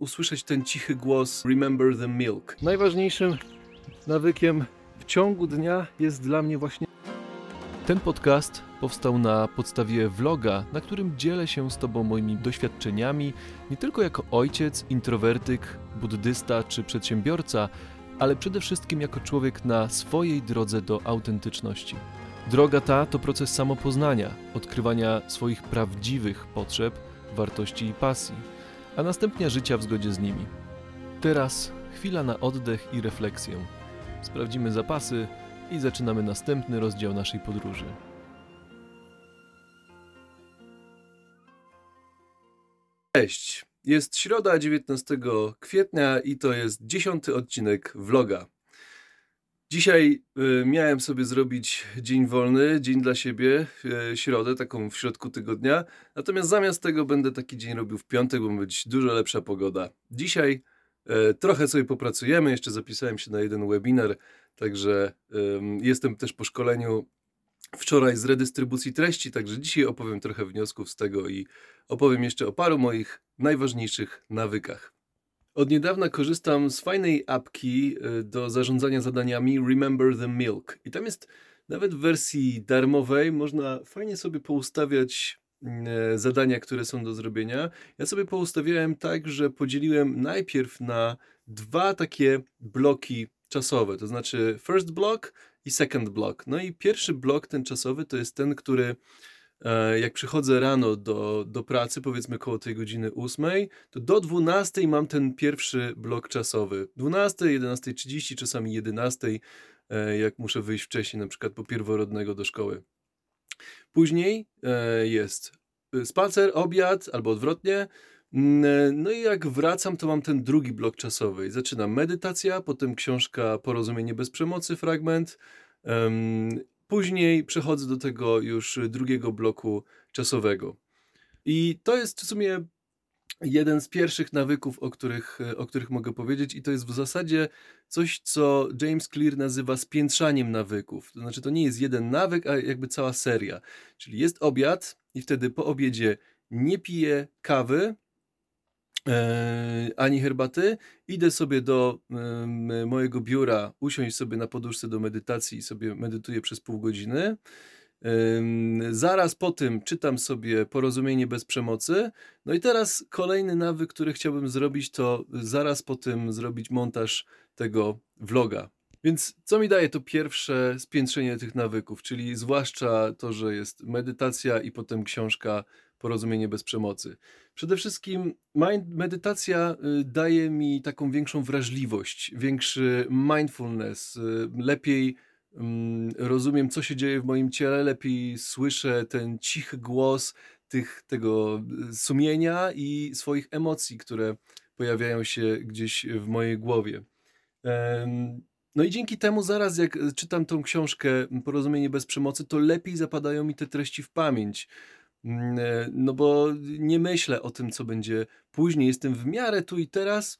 usłyszeć ten cichy głos Remember the Milk. Najważniejszym nawykiem w ciągu dnia jest dla mnie właśnie... Ten podcast powstał na podstawie vloga, na którym dzielę się z Tobą moimi doświadczeniami, nie tylko jako ojciec, introwertyk, buddysta czy przedsiębiorca, ale przede wszystkim jako człowiek na swojej drodze do autentyczności. Droga ta to proces samopoznania, odkrywania swoich prawdziwych potrzeb, wartości i pasji, a następnie życia w zgodzie z nimi. Teraz chwila na oddech i refleksję. Sprawdzimy zapasy i zaczynamy następny rozdział naszej podróży. Cześć! Jest środa 19 kwietnia i to jest 10. odcinek vloga. Dzisiaj miałem sobie zrobić dzień wolny, dzień dla siebie, środę, taką w środku tygodnia. Natomiast zamiast tego będę taki dzień robił w piątek, bo będzie dużo lepsza pogoda. Dzisiaj trochę sobie popracujemy, jeszcze zapisałem się na jeden webinar, także jestem też po szkoleniu wczoraj z redystrybucji treści, także dzisiaj opowiem trochę wniosków z tego i opowiem jeszcze o paru moich najważniejszych nawykach. Od niedawna korzystam z fajnej apki do zarządzania zadaniami Remember the Milk. I tam jest nawet w wersji darmowej, można fajnie sobie poustawiać zadania, które są do zrobienia. Ja sobie poustawiałem tak, że podzieliłem najpierw na dwa takie bloki czasowe, to znaczy first block i second block. No i pierwszy blok, ten czasowy, to jest ten, który jak przychodzę rano do pracy, powiedzmy koło tej godziny 8, to do 12 mam ten pierwszy blok czasowy. 12, 11:30, czasami 11, jak muszę wyjść wcześniej, na przykład po pierworodnego do szkoły. Później jest spacer, obiad albo odwrotnie. No i jak wracam, to mam ten drugi blok czasowy. I zaczynam medytacja, potem książka Porozumienie bez przemocy, fragment. Później przechodzę do tego już drugiego bloku czasowego. I to jest w sumie jeden z pierwszych nawyków, o których mogę powiedzieć. I to jest w zasadzie coś, co James Clear nazywa spiętrzaniem nawyków. To znaczy to nie jest jeden nawyk, a jakby cała seria. Czyli jest obiad i wtedy po obiedzie nie piję kawy, ani herbaty. Idę sobie do mojego biura, usiąść sobie na poduszce do medytacji i sobie medytuję przez pół godziny. Zaraz po tym czytam sobie Porozumienie bez przemocy. No i teraz kolejny nawyk, który chciałbym zrobić, to zaraz po tym zrobić montaż tego vloga. Więc co mi daje to pierwsze spiętrzenie tych nawyków, czyli zwłaszcza to, że jest medytacja i potem książka Porozumienie bez przemocy. Przede wszystkim medytacja daje mi taką większą wrażliwość, większy mindfulness. Lepiej rozumiem, co się dzieje w moim ciele, lepiej słyszę ten cichy głos tego sumienia i swoich emocji, które pojawiają się gdzieś w mojej głowie. No i dzięki temu zaraz jak czytam tą książkę Porozumienie bez przemocy, to lepiej zapadają mi te treści w pamięć. No bo nie myślę o tym, co będzie później. Jestem w miarę tu i teraz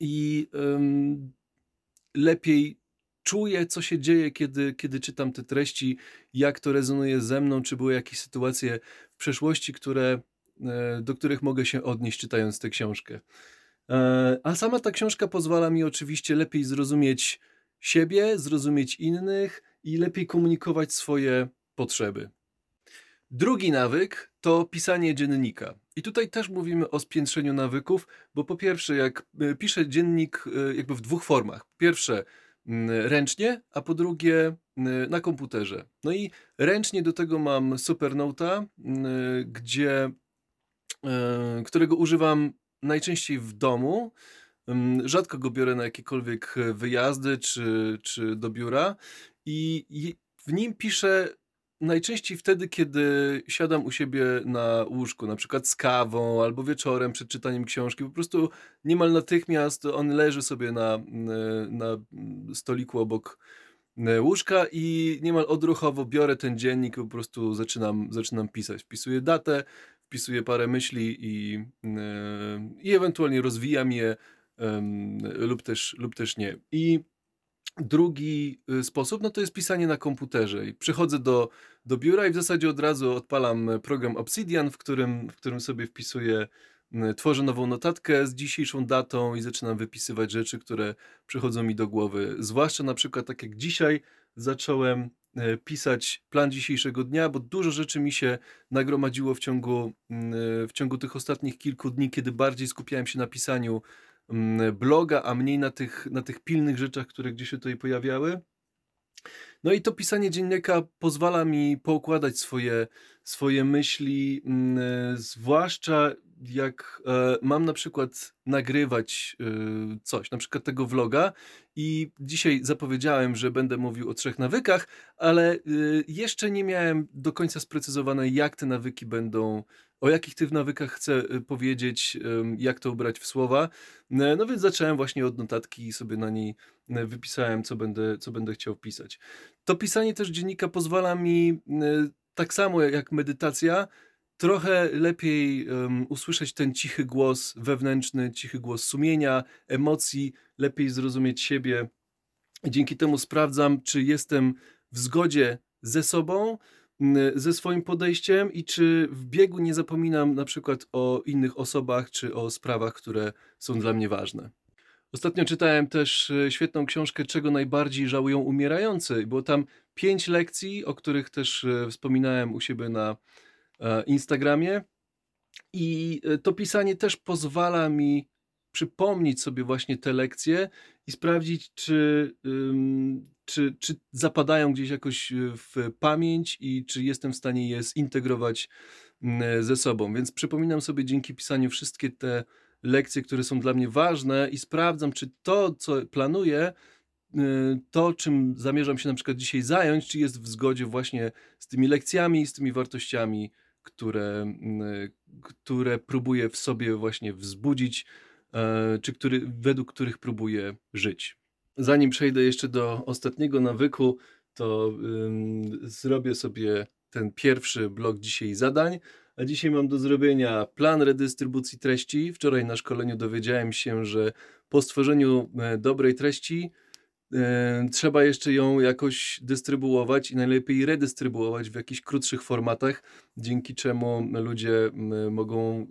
i lepiej czuję, co się dzieje, kiedy czytam te treści, jak to rezonuje ze mną, czy były jakieś sytuacje w przeszłości, do których mogę się odnieść, czytając tę książkę. A sama ta książka pozwala mi oczywiście lepiej zrozumieć siebie, zrozumieć innych i lepiej komunikować swoje potrzeby. Drugi nawyk to pisanie dziennika. I tutaj też mówimy o spiętrzeniu nawyków, bo po pierwsze, jak piszę dziennik jakby w dwóch formach. Po pierwsze ręcznie, a po drugie na komputerze. No i ręcznie do tego mam Supernota, którego używam najczęściej w domu. Rzadko go biorę na jakiekolwiek wyjazdy czy do biura. I w nim piszę najczęściej wtedy, kiedy siadam u siebie na łóżku, na przykład z kawą albo wieczorem przed czytaniem książki. Po prostu niemal natychmiast on leży sobie na stoliku obok łóżka i niemal odruchowo biorę ten dziennik i po prostu zaczynam pisać. Wpisuję datę, wpisuję parę myśli i ewentualnie rozwijam je lub też nie. I drugi sposób, no to jest pisanie na komputerze. I przychodzę do biura i w zasadzie od razu odpalam program Obsidian, w którym sobie wpisuję Tworzę nową notatkę z dzisiejszą datą i zaczynam wypisywać rzeczy, które przychodzą mi do głowy. Zwłaszcza na przykład tak jak dzisiaj zacząłem pisać plan dzisiejszego dnia, bo dużo rzeczy mi się nagromadziło w ciągu tych ostatnich kilku dni, kiedy bardziej skupiałem się na pisaniu bloga, a mniej na tych pilnych rzeczach, które gdzieś się tutaj pojawiały. No i to pisanie dziennika pozwala mi poukładać swoje myśli, zwłaszcza jak mam na przykład nagrywać coś, na przykład tego vloga, i dzisiaj zapowiedziałem, że będę mówił o 3 nawykach, ale jeszcze nie miałem do końca sprecyzowane, jak te nawyki będą, o jakich tych nawykach chcę powiedzieć, jak to ubrać w słowa. No więc zacząłem właśnie od notatki i sobie na niej wypisałem, co będę chciał pisać. To pisanie też dziennika pozwala mi, tak samo jak medytacja, trochę lepiej usłyszeć ten cichy głos wewnętrzny, cichy głos sumienia, emocji, lepiej zrozumieć siebie. Dzięki temu sprawdzam, czy jestem w zgodzie ze sobą, ze swoim podejściem i czy w biegu nie zapominam na przykład o innych osobach czy o sprawach, które są dla mnie ważne. Ostatnio czytałem też świetną książkę Czego najbardziej żałują umierający. Było tam 5 lekcji, o których też wspominałem u siebie na Instagramie, i to pisanie też pozwala mi przypomnieć sobie właśnie te lekcje i sprawdzić, czy zapadają gdzieś jakoś w pamięć i czy jestem w stanie je zintegrować ze sobą. Więc przypominam sobie dzięki pisaniu wszystkie te lekcje, które są dla mnie ważne, i sprawdzam, czy to, co planuję, to, czym zamierzam się na przykład dzisiaj zająć, czy jest w zgodzie właśnie z tymi lekcjami, z tymi wartościami, które próbuję w sobie właśnie wzbudzić, czy według których próbuję żyć. Zanim przejdę jeszcze do ostatniego nawyku, to zrobię sobie ten pierwszy blok dzisiaj zadań. A dzisiaj mam do zrobienia plan redystrybucji treści. Wczoraj na szkoleniu dowiedziałem się, że po stworzeniu dobrej treści trzeba jeszcze ją jakoś dystrybuować i najlepiej redystrybuować w jakichś krótszych formatach, dzięki czemu ludzie mogą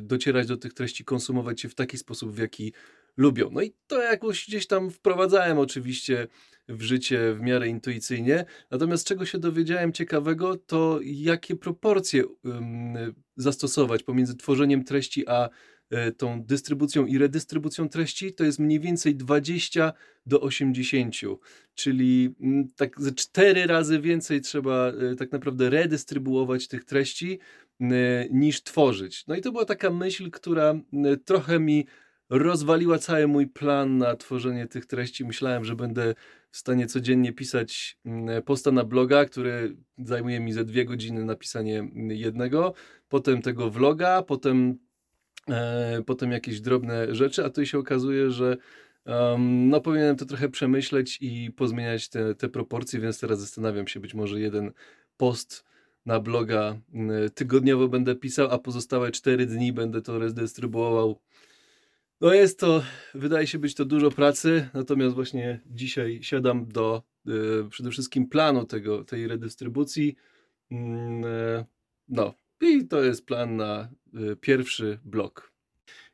docierać do tych treści, konsumować je w taki sposób, w jaki lubią. No i to jakoś gdzieś tam wprowadzałem oczywiście w życie w miarę intuicyjnie, natomiast czego się dowiedziałem ciekawego, to jakie proporcje zastosować pomiędzy tworzeniem treści a tą dystrybucją i redystrybucją treści, to jest mniej więcej 20 do 80, czyli tak ze 4 razy więcej trzeba tak naprawdę redystrybuować tych treści niż tworzyć. No i to była taka myśl, która trochę mi rozwaliła cały mój plan na tworzenie tych treści. Myślałem, że będę w stanie codziennie pisać posta na bloga, który zajmuje mi ze 2 godziny napisanie jednego, potem tego vloga, potem jakieś drobne rzeczy, a tu się okazuje, że no powinienem to trochę przemyśleć i pozmieniać te proporcje, więc teraz zastanawiam się, być może jeden post na bloga tygodniowo będę pisał, a pozostałe 4 dni będę to redystrybuował. No jest to, wydaje się być to dużo pracy, natomiast właśnie dzisiaj siadam do przede wszystkim planu tej redystrybucji. No i to jest plan na pierwszy blok.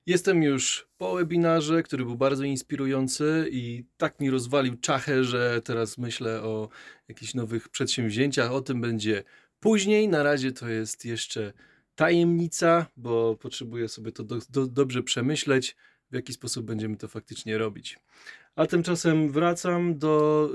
Jestem już po webinarze, który był bardzo inspirujący i tak mi rozwalił czachę, że teraz myślę o jakichś nowych przedsięwzięciach. O tym będzie później. Na razie to jest jeszcze tajemnica, bo potrzebuję sobie to dobrze przemyśleć, w jaki sposób będziemy to faktycznie robić. A tymczasem wracam do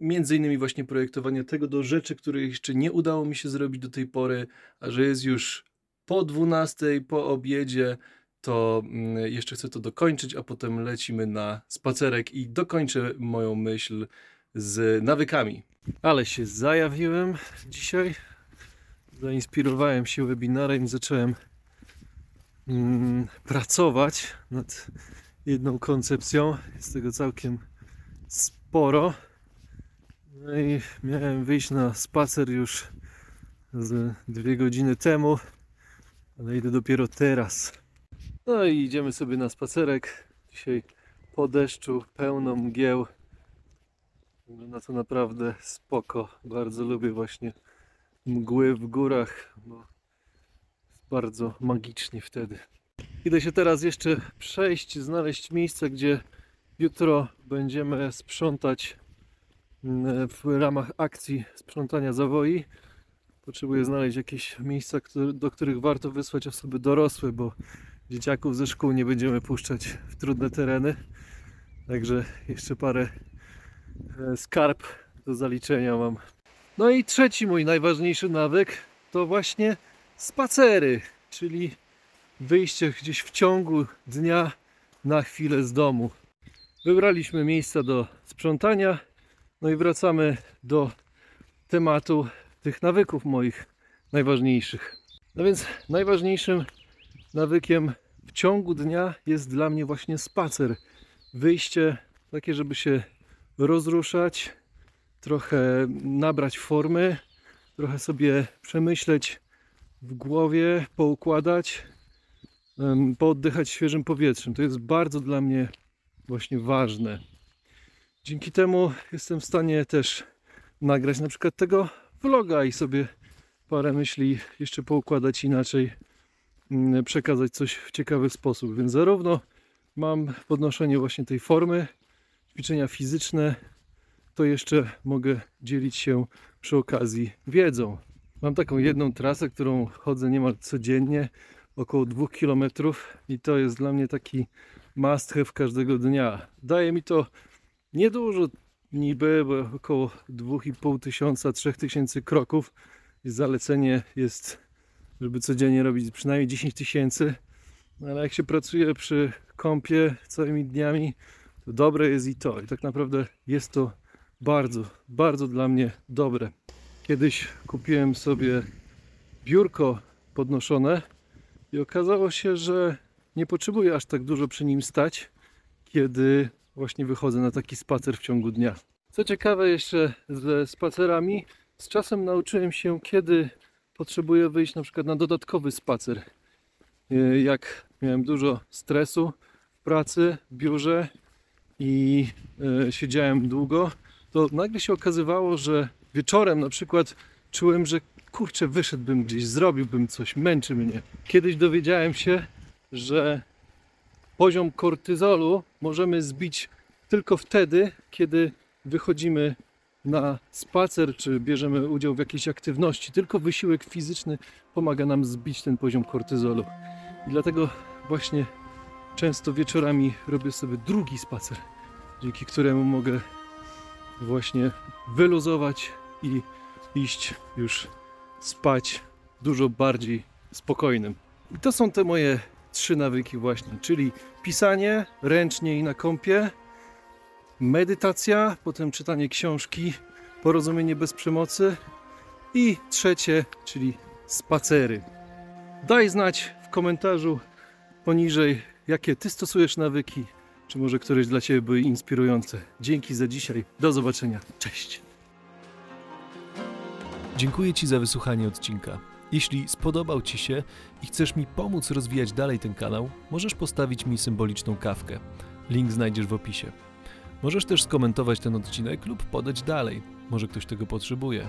między innymi właśnie projektowania tego, do rzeczy, których jeszcze nie udało mi się zrobić do tej pory, a że jest już po 12:00, po obiedzie, to jeszcze chcę to dokończyć, a potem lecimy na spacerek i dokończę moją myśl z nawykami. Ale się zajawiłem dzisiaj. Zainspirowałem się webinarem i zacząłem pracować nad jedną koncepcją. Jest tego całkiem sporo. No i miałem wyjść na spacer już z 2 godziny temu, ale idę dopiero teraz. No i idziemy sobie na spacerek. Dzisiaj po deszczu, pełno mgieł. Wygląda to naprawdę spoko. Bardzo lubię właśnie mgły w górach, bo jest bardzo magicznie wtedy. Idę się teraz jeszcze przejść, znaleźć miejsce, gdzie jutro będziemy sprzątać w ramach akcji sprzątania Zawoi. Potrzebuję znaleźć jakieś miejsca, do których warto wysłać osoby dorosłe, bo dzieciaków ze szkół nie będziemy puszczać w trudne tereny. Także jeszcze parę skarb do zaliczenia mam. No i trzeci mój najważniejszy nawyk to właśnie spacery, czyli wyjście gdzieś w ciągu dnia na chwilę z domu. Wybraliśmy miejsca do sprzątania, no i wracamy do tematu tych nawyków moich najważniejszych. No więc najważniejszym nawykiem w ciągu dnia jest dla mnie właśnie spacer. Wyjście takie, żeby się rozruszać, trochę nabrać formy, trochę sobie przemyśleć w głowie, poukładać, pooddychać świeżym powietrzem. To jest bardzo dla mnie właśnie ważne. Dzięki temu jestem w stanie też nagrać na przykład tego vloga i sobie parę myśli jeszcze poukładać inaczej, przekazać coś w ciekawy sposób. Więc zarówno mam podnoszenie właśnie tej formy, ćwiczenia fizyczne, to jeszcze mogę dzielić się przy okazji wiedzą. Mam taką jedną trasę, którą chodzę niemal codziennie, około 2 km i to jest dla mnie taki must have każdego dnia. Daje mi to niedużo niby, bo około 2500-3000 kroków. Zalecenie jest, żeby codziennie robić przynajmniej 10 000, ale jak się pracuje przy kompie całymi dniami, to dobre jest i to. I tak naprawdę jest to bardzo, bardzo dla mnie dobre. Kiedyś kupiłem sobie biurko podnoszone i okazało się, że nie potrzebuję aż tak dużo przy nim stać, kiedy właśnie wychodzę na taki spacer w ciągu dnia. Co ciekawe jeszcze ze spacerami, z czasem nauczyłem się, kiedy potrzebuję wyjść na przykład na dodatkowy spacer. Jak miałem dużo stresu w pracy, w biurze i siedziałem długo, to nagle się okazywało, że wieczorem na przykład czułem, że kurczę, wyszedłbym gdzieś, zrobiłbym coś, męczy mnie. Kiedyś dowiedziałem się, że poziom kortyzolu możemy zbić tylko wtedy, kiedy wychodzimy na spacer, czy bierzemy udział w jakiejś aktywności. Tylko wysiłek fizyczny pomaga nam zbić ten poziom kortyzolu. I dlatego właśnie często wieczorami robię sobie drugi spacer, dzięki któremu mogę właśnie wyluzować i iść już spać dużo bardziej spokojnym. I to są te moje 3 nawyki właśnie, czyli pisanie ręcznie i na kompie, medytacja, potem czytanie książki Porozumienie bez przemocy i trzecie, czyli spacery. Daj znać w komentarzu poniżej, jakie Ty stosujesz nawyki, czy może któreś dla Ciebie były inspirujące. Dzięki za dzisiaj, do zobaczenia, cześć! Dziękuję Ci za wysłuchanie odcinka. Jeśli spodobał Ci się i chcesz mi pomóc rozwijać dalej ten kanał, możesz postawić mi symboliczną kawkę. Link znajdziesz w opisie. Możesz też skomentować ten odcinek lub podać dalej, może ktoś tego potrzebuje.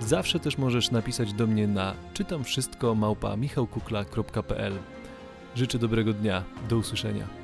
Zawsze też możesz napisać do mnie na czytamwszystko@michałkukla.pl. Życzę dobrego dnia, do usłyszenia.